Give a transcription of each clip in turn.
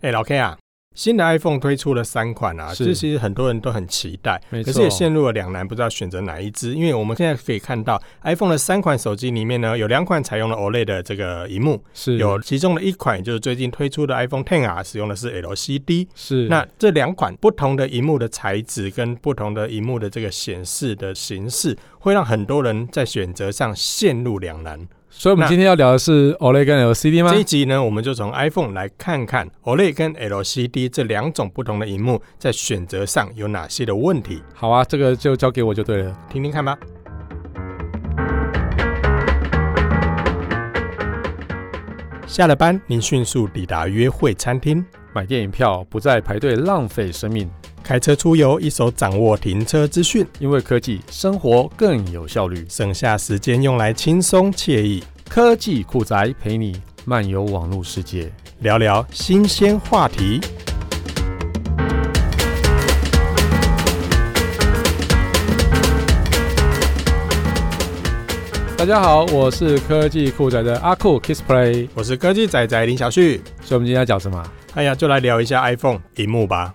老 K 啊，新的 iPhone 推出了3款啊，这其实很多人都很期待，可是也陷入了两难，不知道选择哪一支。因为我们现在可以看到 iPhone 的3款手机里面呢，有2款采用了 OLED 的这个萤幕，有其中的1款就是最近推出的 iPhone XR 使用的是 LCD。 是，那这2款不同的萤幕的材质跟不同的萤幕的这个显示的形式，会让很多人在选择上陷入两难。所以我们今天要聊的是 OLED 跟 LCD 吗？这一集呢，我们就从 iPhone 来看看 OLED 跟 LCD 这2种不同的萤幕在选择上有哪些的问题。好啊，这个就交给我就对了，听听看吧。下了班，您迅速抵达约会餐厅，买电影票不再排队浪费生命，开车出游一手掌握停车资讯，因为科技生活更有效率，省下时间用来轻松惬意。科技酷宅陪你漫游网络世界，聊聊新鲜话题。大家好，我是科技酷宅的阿酷 Kisplay， 我是科技宅宅林小旭。所以我们今天要讲什么？哎呀，就来聊一下 iPhone 萤幕吧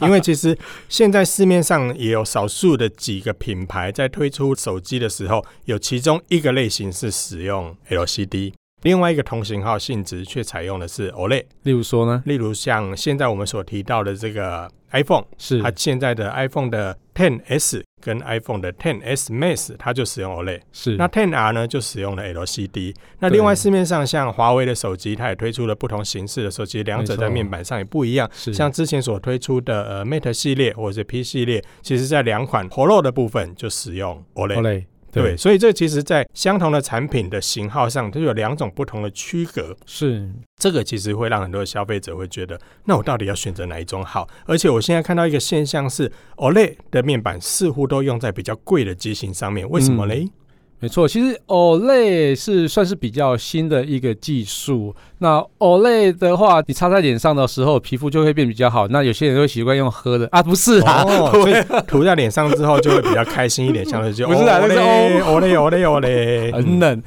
因为其实现在市面上也有少数的几个品牌在推出手机的时候，有其中一个类型是使用 LCD， 另外一个同型号性质却采用的是 OLED。 例如说呢？例如像现在我们所提到的这个 iPhone， 是它现在的 iPhone 的 XS 跟 iPhone 的 XS Max 它就使用 OLED， 是那 10R 呢就使用了 LCD。 那另外市面上像华为的手机，它也推出了不同形式的手机，两者在面板上也不一样，像之前所推出的Mate 系列或者是 P 系列，其实在2款 Pro 的部分就使用 OLED。对，所以这其实在相同的产品的型号上就有2种不同的区隔。是，这个其实会让很多消费者会觉得，那我到底要选择哪一种好？而且我现在看到一个现象是 OLED 的面板似乎都用在比较贵的机型上面，为什么呢？没错，其实 OLED 是算是比较新的一个技术。那 OLED 的话，你擦在脸上的时候，皮肤就会变比较好。那有些人会习惯用喝的啊，不是啊，所以涂在脸上之后就会比较开心一点，像是就不是啊，那是 OLED， 很冷。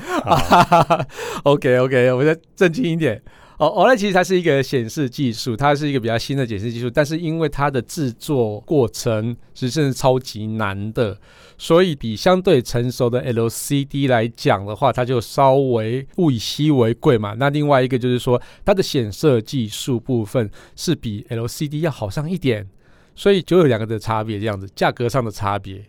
OK， 我再正经一点。OLED 其实它是一个显示技术，它是一个比较新的显示技术，但是因为它的制作过程其实是超级难的，所以比相对成熟的 LCD 来讲的话，它就稍微物以稀为贵嘛。那另外一个就是说，它的显示技术部分是比 LCD 要好上一点，所以就有2个的差别，这样子价格上的差别。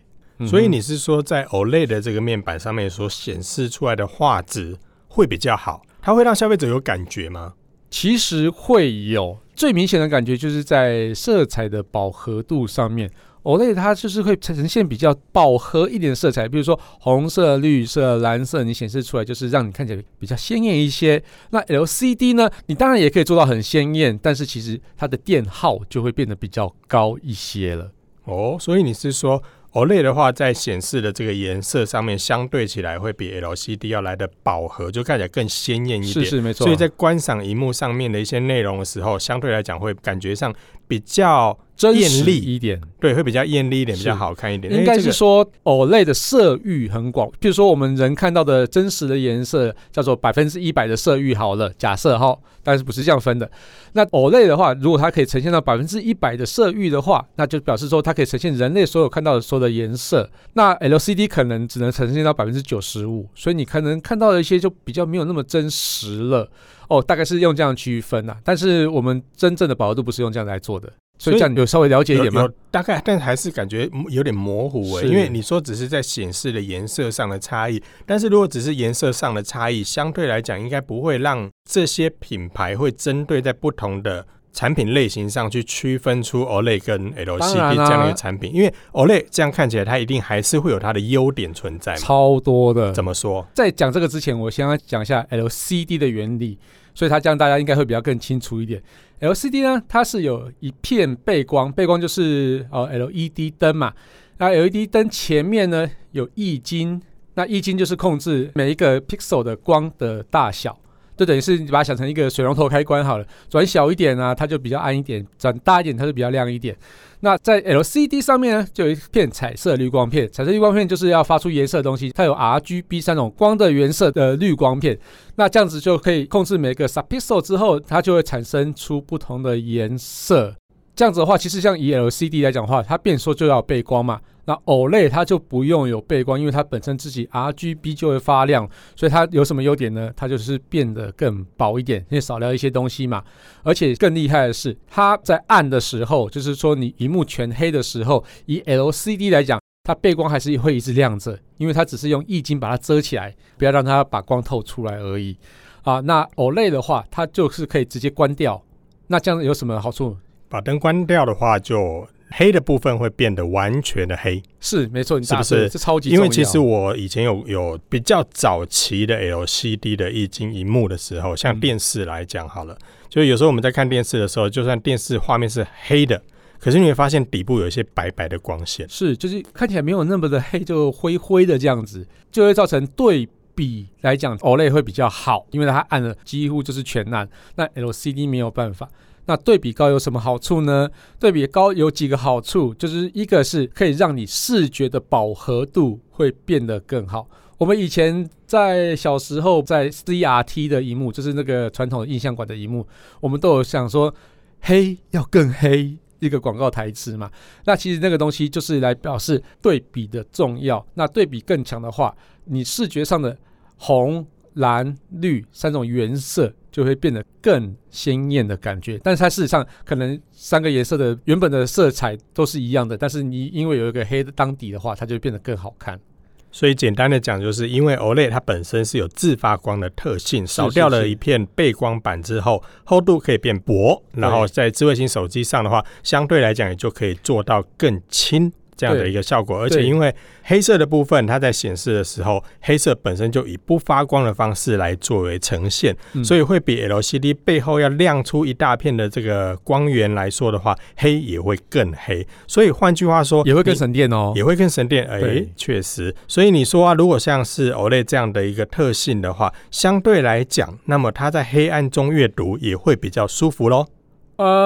所以你是说在 OLED 的这个面板上面所显示出来的画质会比较好，它会让消费者有感觉吗？其实会有，最明显的感觉就是在色彩的饱和度上面， OLED 它就是会呈现比较饱和一点的色彩，比如说红色、绿色、蓝色，你显示出来就是让你看起来比较鲜艳一些。那 LCD 呢，你当然也可以做到很鲜艳，但是其实它的电耗就会变得比较高一些了。哦，所以你是说OLED 的话，在显示的这个颜色上面相对起来会比 LCD 要来的饱和，就看起来更鲜艳一点。是，没错。所以在观赏萤幕上面的一些内容的时候，相对来讲会感觉上比较艳丽一点。对，会比较艳丽一点，比较好看一点。应该是说 OLED 的色域很广，比如说我们人看到的真实的颜色叫做 100% 的色域好了，假设齁，但是不是这样分的。那 OLED 的话，如果它可以呈现到 100% 的色域的话，那就表示说它可以呈现人类所有看到的所有的颜色。那 LCD 可能只能呈现到 95%， 所以你可能看到的一些就比较没有那么真实了。哦，大概是用这样区分啊，但是我们真正的饱和度不是用这样来做的。所以这样有稍微了解一点吗？大概，但还是感觉有点模糊因为你说只是在显示的颜色上的差异，但是如果只是颜色上的差异，相对来讲应该不会让这些品牌会针对在不同的产品类型上去区分出 OLED 跟 LCD 这样的产品，因为 OLED 这样看起来它一定还是会有它的优点存在，超多的。怎么说？在讲这个之前，我先要讲一下 LCD 的原理，所以它这样大家应该会比较更清楚一点。LCD 呢，它是有一片背光，背光就是LED 灯嘛。那 LED 灯前面呢有液晶，那液晶就是控制每一个 pixel 的光的大小。就等于是你把它想成一个水龙头开关好了，转小一点啊，它就比较暗一点，转大一点它就比较亮一点。那在 LCD 上面呢，就有一片彩色滤光片，彩色滤光片就是要发出颜色的东西，它有 RGB 三种光的原色的滤光片，那这样子就可以控制每个 subpixel 之后，它就会产生出不同的颜色。这样子的话，其实像以 LCD 来讲的话，它变缩就要背光嘛，那 OLED 它就不用有背光，因为它本身自己 RGB 就会发亮，所以它有什么优点呢？它就是变得更薄一点，因为少掉一些东西嘛。而且更厉害的是，它在暗的时候，就是说你萤幕全黑的时候，以 LCD 来讲，它背光还是会一直亮着，因为它只是用液晶把它遮起来，不要让它把光透出来而已啊。那 OLED 的话，它就是可以直接关掉，那这样有什么好处？把灯关掉的话，就黑的部分会变得完全的黑。是，没错，你打是不是？这超级重要。因为其实我以前有比较早期的 LCD 的液晶萤幕的时候，像电视来讲好了，就有时候我们在看电视的时候，就算电视画面是黑的，可是你会发现底部有一些白白的光线，是，就是看起来没有那么的黑，就灰灰的这样子，就会造成对比来讲 OLED 会比较好，因为它暗了几乎就是全暗，那 LCD 没有办法。那对比高有什么好处呢？对比高有几个好处，就是一个是可以让你视觉的饱和度会变得更好。我们以前在小时候在 CRT 的萤幕，就是那个传统的印象馆的萤幕，我们都有想说黑要更黑一个广告台词嘛。那其实那个东西就是来表示对比的重要。那对比更强的话，你视觉上的红蓝绿三种原色就会变得更鲜艳的感觉，但是它事实上可能三个颜色的原本的色彩都是一样的，但是你因为有一个黑的当底的话，它就变得更好看。所以简单的讲，就是因为 OLED 它本身是有自发光的特性，少掉了一片背光板之后，厚度可以变薄，然后在智慧型手机上的话，相对来讲也就可以做到更轻这样的一个效果。而且因为黑色的部分它在显示的时候，黑色本身就以不发光的方式来作为呈现，所以会比 LCD 背后要亮出一大片的这个光源来说的话，黑也会更黑，所以换句话说也会更省电哦，也会更省电。哎，确实。所以你说啊，如果像是 OLED 这样的一个特性的话，相对来讲，那么它在黑暗中阅读也会比较舒服咯。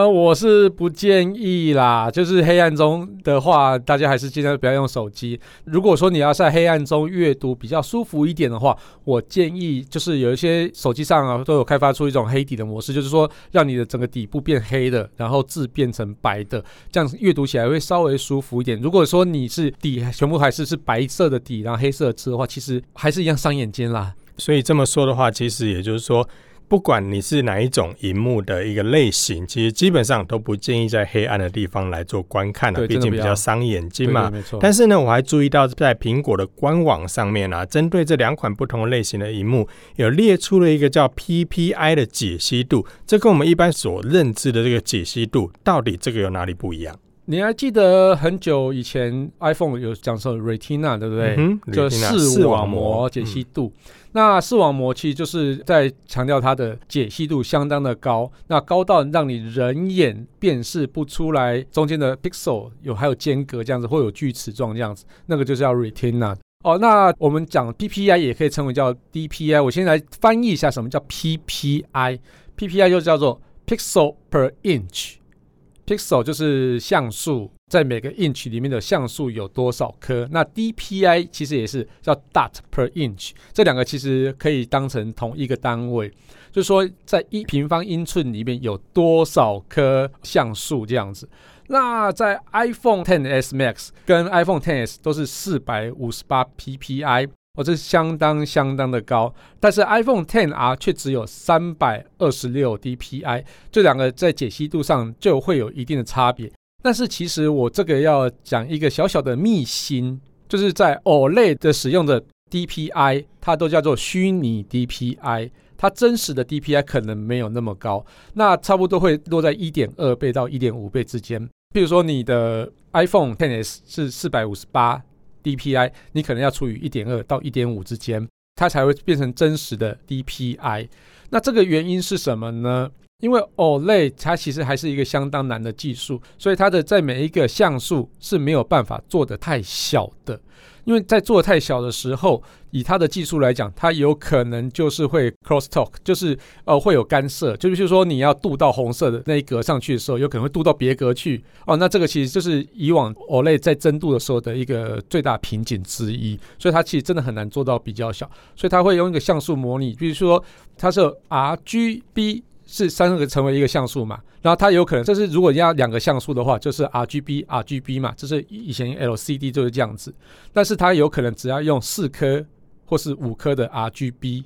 我是不建议啦，就是黑暗中的话，大家还是尽量不要用手机。如果说你要在黑暗中阅读比较舒服一点的话，我建议就是有一些手机上啊，都有开发出一种黑底的模式，就是说让你的整个底部变黑的，然后字变成白的，这样阅读起来会稍微舒服一点。如果说你是底全部还是白色的底，然后黑色的字的话，其实还是一样伤眼睛啦。所以这么说的话，其实也就是说，不管你是哪一种荧幕的一个类型，其实基本上都不建议在黑暗的地方来做观看毕竟比较伤眼睛嘛。对对对，但是呢，我还注意到在苹果的官网上面啊，针对这两款不同类型的荧幕，有列出了一个叫 PPI 的解析度，这跟我们一般所认知的这个解析度，到底这个有哪里不一样？你还记得很久以前 iPhone 有讲说 Retina 对不对？就视网膜解析度。那视网膜其实就是在强调它的解析度相当的高，那高到让你人眼辨识不出来中间的 pixel 还有间隔这样子，或有锯齿状这样子，那个就叫 Retina。那我们讲 PPI 也可以称为叫 DPI。我先来翻译一下什么叫 PPI。PPI 就叫做 Pixel per Inch。Pixel 就是像素，在每个 inch 里面的像素有多少颗。那 DPI 其实也是叫 dot per inch， 这两个其实可以当成同一个单位，就是说在一平方英寸里面有多少颗像素这样子。那在 iPhone XS Max 跟 iPhone XS 都是 458PPI，这是相当的高，但是 iPhone XR 却只有 326DPI， 这两个在解析度上就会有一定的差别。但是其实我这个要讲一个小小的秘辛，就是在 OLED 的使用的 DPI， 它都叫做虚拟 DPI， 它真实的 DPI 可能没有那么高，那差不多会落在 1.2 倍到 1.5 倍之间。比如说你的 iPhone XS 是 458DPI， 你可能要除以 1.2 到 1.5 之间，它才会变成真实的 DPI。 那这个原因是什么呢？因为 OLED 它其实还是一个相当难的技术，所以它的在每一个像素是没有办法做得太小的，因为在做太小的时候，以它的技术来讲，它有可能就是会 crosstalk， 就是会有干涉，就是说你要镀到红色的那一格上去的时候，有可能会镀到别格去哦。那这个其实就是以往 OLED 在增镀的时候的一个最大瓶颈之一，所以它其实真的很难做到比较小，所以它会用一个像素模拟，比如说它是 RGB。是三个成为一个像素嘛，然后它有可能这是如果要两个像素的话，就是 RGB 嘛，这是以前 LCD 就是这样子，但是它有可能只要用4颗或是5颗的 RGB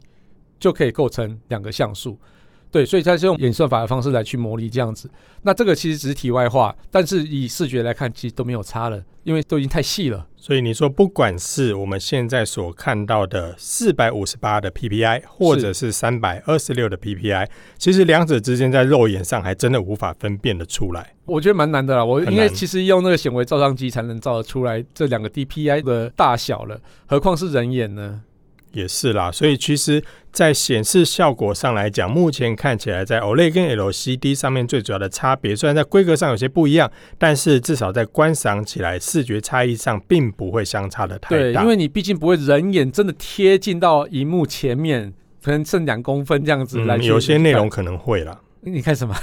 就可以构成两个像素，对，所以它是用演算法的方式来去模拟这样子。那这个其实只是题外话，但是以视觉来看其实都没有差了，因为都已经太细了。所以你说不管是我们现在所看到的458的 PPI 或者是326的 PPI， 其实两者之间在肉眼上还真的无法分辨得出来，我觉得蛮难的啦，我因为其实用那个显微照相机才能照得出来这两个 DPI 的大小了，何况是人眼呢？也是啦，所以其实在显示效果上来讲，目前看起来在 OLED 跟 LCD 上面最主要的差别，虽然在规格上有些不一样，但是至少在观赏起来视觉差异上并不会相差的太大。对，因为你毕竟不会人眼真的贴近到萤幕前面，可能剩2公分这样子来去有些内容可能会啦。你看什么？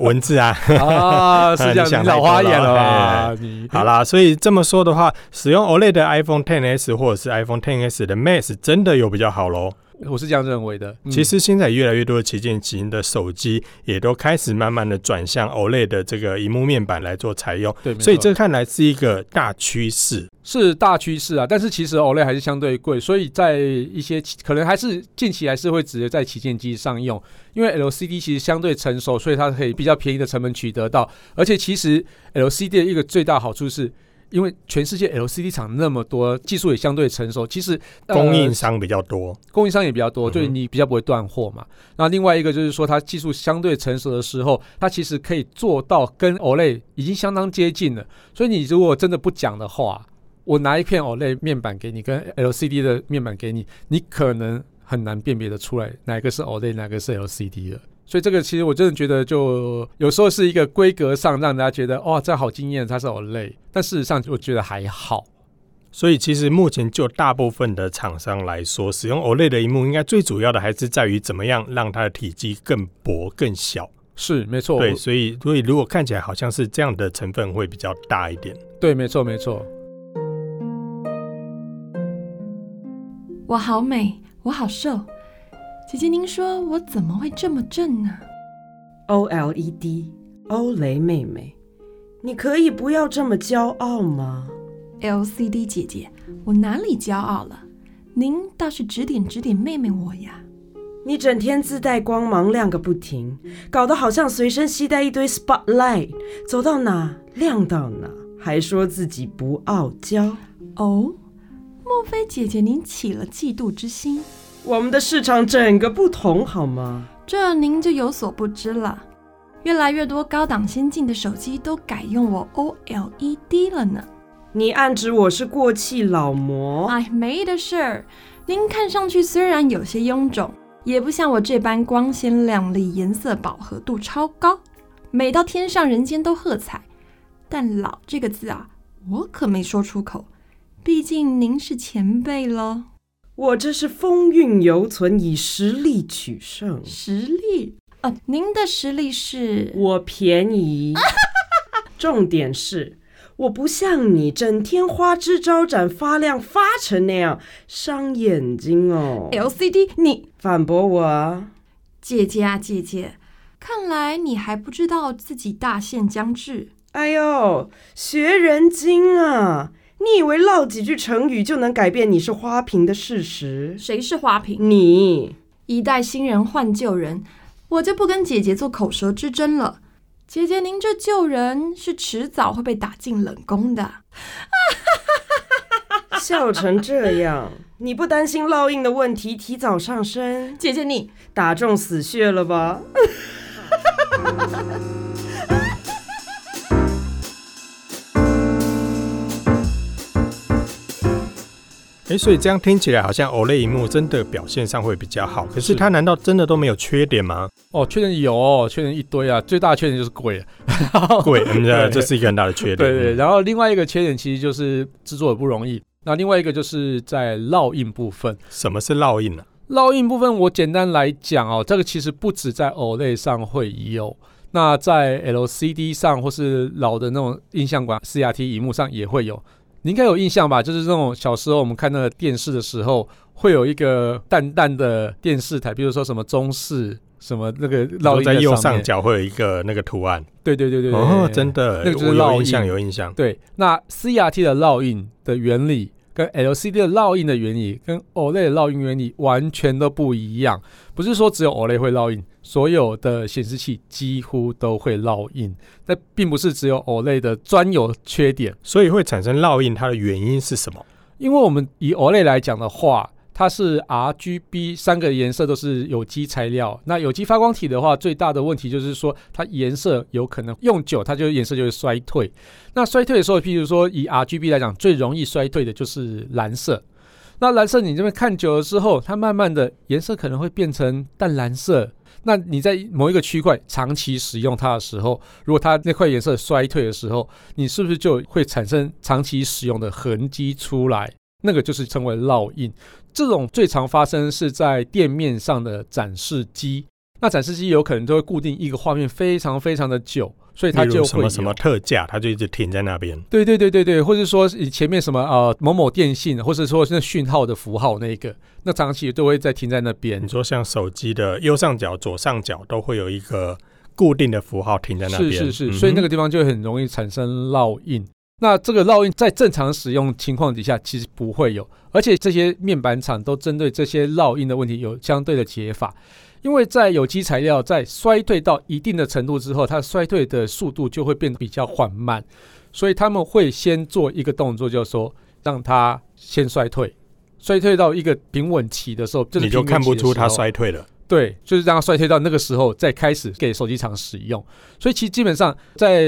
文字啊啊，是这样，你老花眼了吧？好啦，所以这么说的话，使用 OLED 的 iPhone XS 或者是 iPhone XS 的 Max 真的有比较好咯，我是这样认为的。其实现在越来越多的旗舰型的手机也都开始慢慢的转向 OLED 的这个萤幕面板来做采用，对，所以这看来是一个大趋势，是大趋势啊。但是其实 OLED 还是相对贵，所以在一些可能还是近期还是会直接在旗舰机上用，因为 LCD 其实相对成熟，所以它可以比较便宜的成本取得到。而且其实 LCD 的一个最大好处是，因为全世界 LCD 厂那么多，技术也相对成熟，其实供应商比较多，供应商也比较多，对，你比较不会断货嘛。那另外一个就是说，它技术相对成熟的时候，它其实可以做到跟 OLED 已经相当接近了。所以你如果真的不讲的话，我拿一片 OLED 面板给你，跟 LCD 的面板给你，你可能很难辨别得出来哪个是 OLED， 哪个是 LCD 的。所以这个其实我真的觉得，就有时候是一个规格上让大家觉得哇，这好惊艳，它是OLED，但事实上我觉得还好。所以其实目前就大部分的厂商来说，使用 OLED 的萤幕应该最主要的还是在于怎么样让它的体积更薄更小。是，没错。对，所以如果看起来好像是这样的成分会比较大一点。对，没错没错。我好美，我好瘦，姐姐您说我怎么会这么正呢？ OLED 欧蕾妹妹，你可以不要这么骄傲吗？ LCD 姐姐，我哪里骄傲了，您倒是指点指点妹妹我呀。你整天自带光芒亮个不停，搞得好像随身携带一堆 spotlight， 走到哪亮到哪，还说自己不傲娇哦。莫非姐姐您起了嫉妒之心？我们的市场整个不同好吗？这您就有所不知了，越来越多高档先进的手机都改用我 OLED 了呢。你暗指我是过气老模？哎，没的事，您看上去虽然有些臃肿，也不像我这般光鲜亮丽，颜色饱和度超高，美到天上人间都喝彩。但老这个字啊，我可没说出口，毕竟您是前辈咯。我这是风韵犹存，以实力取胜。实力啊，您的实力是？我便宜。重点是，我不像你整天花枝招展、发亮发沉那样伤眼睛哦。LCD， 你反驳我啊？姐姐啊姐姐，看来你还不知道自己大限将至。哎呦，学人精啊！你以为唠几句成语就能改变你是花瓶的事实？谁是花瓶？你！一代新人换旧人，我就不跟姐姐做口舌之争了。姐姐，您这旧人是迟早会被打进冷宫的。笑成这样，你不担心烙印的问题提早上升？姐姐你打中死穴了吧？所以这样听起来好像 OLED 萤幕真的表现上会比较好，可是它难道真的都没有缺点吗？哦，缺点有哦，缺点一堆啊，最大的缺点就是贵，贵，这是一个很大的缺点。对 对， 對，然后另外一个缺点其实就是制作也不容易，那另外一个就是在烙印部分。什么是烙印呢？烙印部分我简单来讲哦，这个其实不止在 OLED 上会有。那在 LCD 上或是老的那种映像管 CRT 萤幕上也会有，你应该有印象吧，就是那种小时候我们看那个电视的时候会有一个淡淡的电视台，比如说什么中视什么那个烙印在右上角会有一个那个图案。对对对对对，哦，真的，那个就是烙印，有印象。对，那 CRT 的烙印的原理跟 LCD 的烙印的原理跟 OLED 的烙印原理完全都不一样，不是说只有 OLED 会烙印，所有的显示器几乎都会烙印，但并不是只有 OLED 的专有缺点。所以会产生烙印，它的原因是什么？因为我们以 OLED 来讲的话，它是 RGB 三个颜色都是有机材料，那有机发光体的话最大的问题就是说它颜色有可能用久它就颜色就会衰退，那衰退的时候譬如说以 RGB 来讲最容易衰退的就是蓝色，那蓝色你这边看久了之后它慢慢的颜色可能会变成淡蓝色，那你在某一个区块长期使用它的时候，如果它那块颜色衰退的时候，你是不是就会产生长期使用的痕迹出来，那个就是称为烙印。这种最常发生是在店面上的展示机，那展示机有可能就会固定一个画面非常非常的久，所以它就会有什么特价它就一直停在那边。对对对对对，或是说前面什么某某电信，或是说是讯号的符号，那个那长期都会再停在那边。你说像手机的右上角左上角都会有一个固定的符号停在那边，是是是，所以那个地方就很容易产生烙印。那这个烙印在正常使用情况底下其实不会有，而且这些面板厂都针对这些烙印的问题有相对的解法，因为在有机材料在衰退到一定的程度之后，它衰退的速度就会变得比较缓慢，所以他们会先做一个动作，就是说让它先衰退到一个平稳期的时候，你就看不出它衰退了。对，就是让它衰退到那个时候再开始给手机厂使用，所以其实基本上在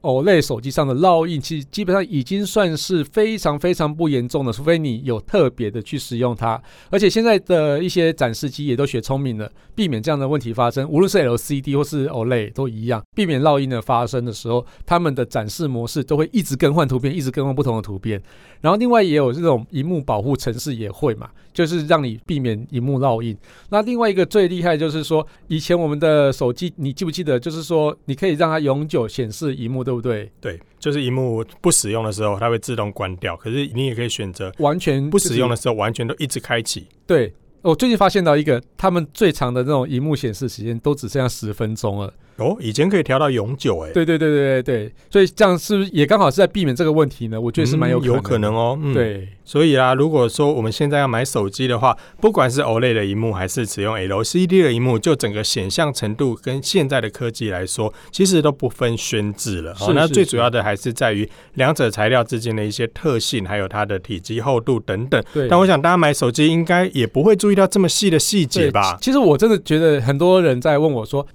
OLED 手机上的烙印其实基本上已经算是非常非常不严重的，除非你有特别的去使用它，而且现在的一些展示机也都学聪明了，避免这样的问题发生，无论是 LCD 或是 OLED 都一样，避免烙印的发生的时候，他们的展示模式都会一直更换图片，一直更换不同的图片，然后另外也有这种萤幕保护程式也会嘛，就是让你避免萤幕烙印。那另外一个最厉害就是说，以前我们的手机你记不记得，就是说你可以让它永久显示萤幕，对不对？对，就是萤幕不使用的时候它会自动关掉，可是你也可以选择完全不使用的时候完全都一直开启。对，我最近发现到一个，他们最长的那种萤幕显示时间都只剩下10分钟了。哦，以前可以调到永久欸。对对对对对，所以这样是不是也刚好是在避免这个问题呢？我觉得是蛮有可能的，有可能哦。对，所以啊，如果说我们现在要买手机的话，不管是 OLED 的萤幕还是使用 LCD 的萤幕，就整个显像程度跟现在的科技来说，其实都不分轩轾了。是，那最主要的还是在于两者材料之间的一些特性，还有它的体积厚度等等。对，但我想大家买手机应该也不会注意到这么细的细节吧。其实我真的觉得很多人在问我说，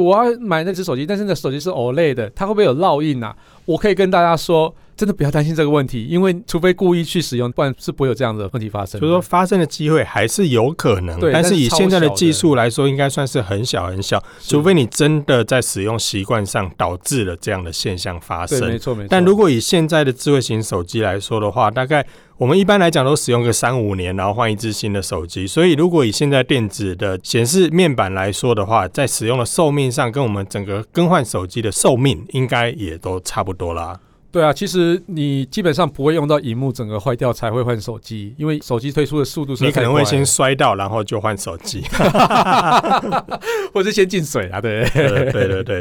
我要买那只手机，但是那手机是 OLED 的，它会不会有烙印啊？我可以跟大家说，真的不要担心这个问题，因为除非故意去使用，不然是不会有这样的问题发生。所以说发生的机会还是有可能，但是以现在的技术来说应该算是很小很小，除非你真的在使用习惯上导致了这样的现象发生。对，没错没错。但如果以现在的智慧型手机来说的话，大概我们一般来讲都使用个3-5年然后换一支新的手机，所以如果以现在电子的显示面板来说的话，在使用的寿命上跟我们整个更换手机的寿命应该也都差不多啦。对啊，其实你基本上不会用到萤幕整个坏掉才会换手机，因为手机推出的速度是你可能会先摔到然后就换手机或是先进水啦。 对，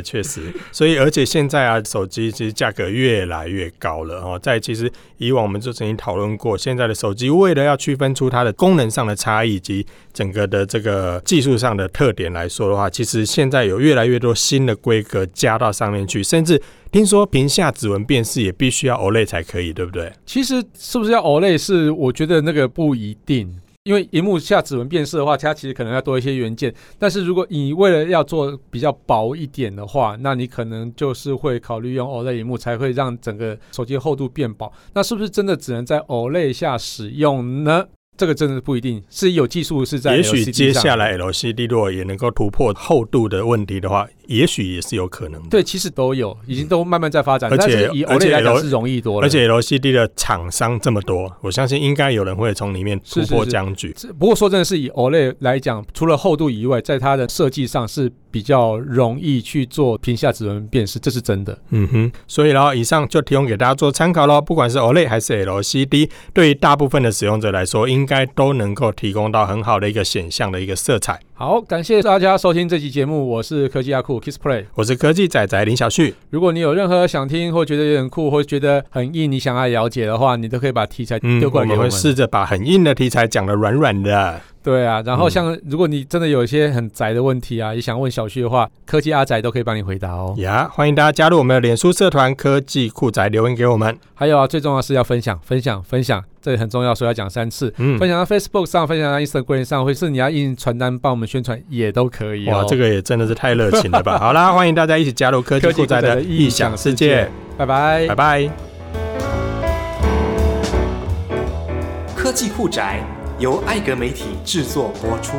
确实。所以而且现在啊，手机其实价格越来越高了哦。在其实以往我们就曾经讨论过，现在的手机为了要区分出它的功能上的差异及整个的这个技术上的特点来说的话，其实现在有越来越多新的规格加到上面去，甚至听说屏下指纹辨识也必须要 OLED 才可以，对不对？其实是不是要 OLED 是我觉得那个不一定，因为萤幕下指纹辨识的话，它其实可能要多一些元件，但是如果你为了要做比较薄一点的话，那你可能就是会考虑用 OLED 萤幕，才会让整个手机厚度变薄。那是不是真的只能在 OLED 下使用呢？这个真的不一定，是有技术是在 LCD 上，也许接下来 LCD 如果也能够突破厚度的问题的话，也许也是有可能的。对，其实都有，已经都慢慢在发展，但是以 OLED 来讲是容易多了。而且 LCD 的厂商这么多，我相信应该有人会从里面突破僵局。是是是，不过说真的是以 OLED 来讲，除了厚度以外，在它的设计上是比较容易去做屏下指纹辨识，这是真的。嗯哼，所以以上就提供给大家做参考咯，不管是 OLED 还是 LCD， 对于大部分的使用者来说，应该都能够提供到很好的一个显像的一个色彩。好，感谢大家收听这期节目，我是科技阿酷 Kisplay， 我是科技仔仔林小旭。如果你有任何想听或觉得有点酷或觉得很硬你想要了解的话，你都可以把题材丢过来给我们，我们会试着把很硬的题材讲得软软的。对啊，然后像如果你真的有一些很宅的问题啊，也想问小旭的话，科技阿宅都可以帮你回答哦。呀，欢迎大家加入我们的脸书社团科技酷宅，留言给我们。还有啊，最重要的是要分享，这很重要，所以要讲3次。分享到 Facebook 上，分享到 Instagram 上，或是你要印传单帮我们宣传也都可以哦。哇，这个也真的是太热情了吧！好啦，欢迎大家一起加入科技酷宅的异想世界。拜拜，拜拜。科技酷宅由艾格媒体制作播出。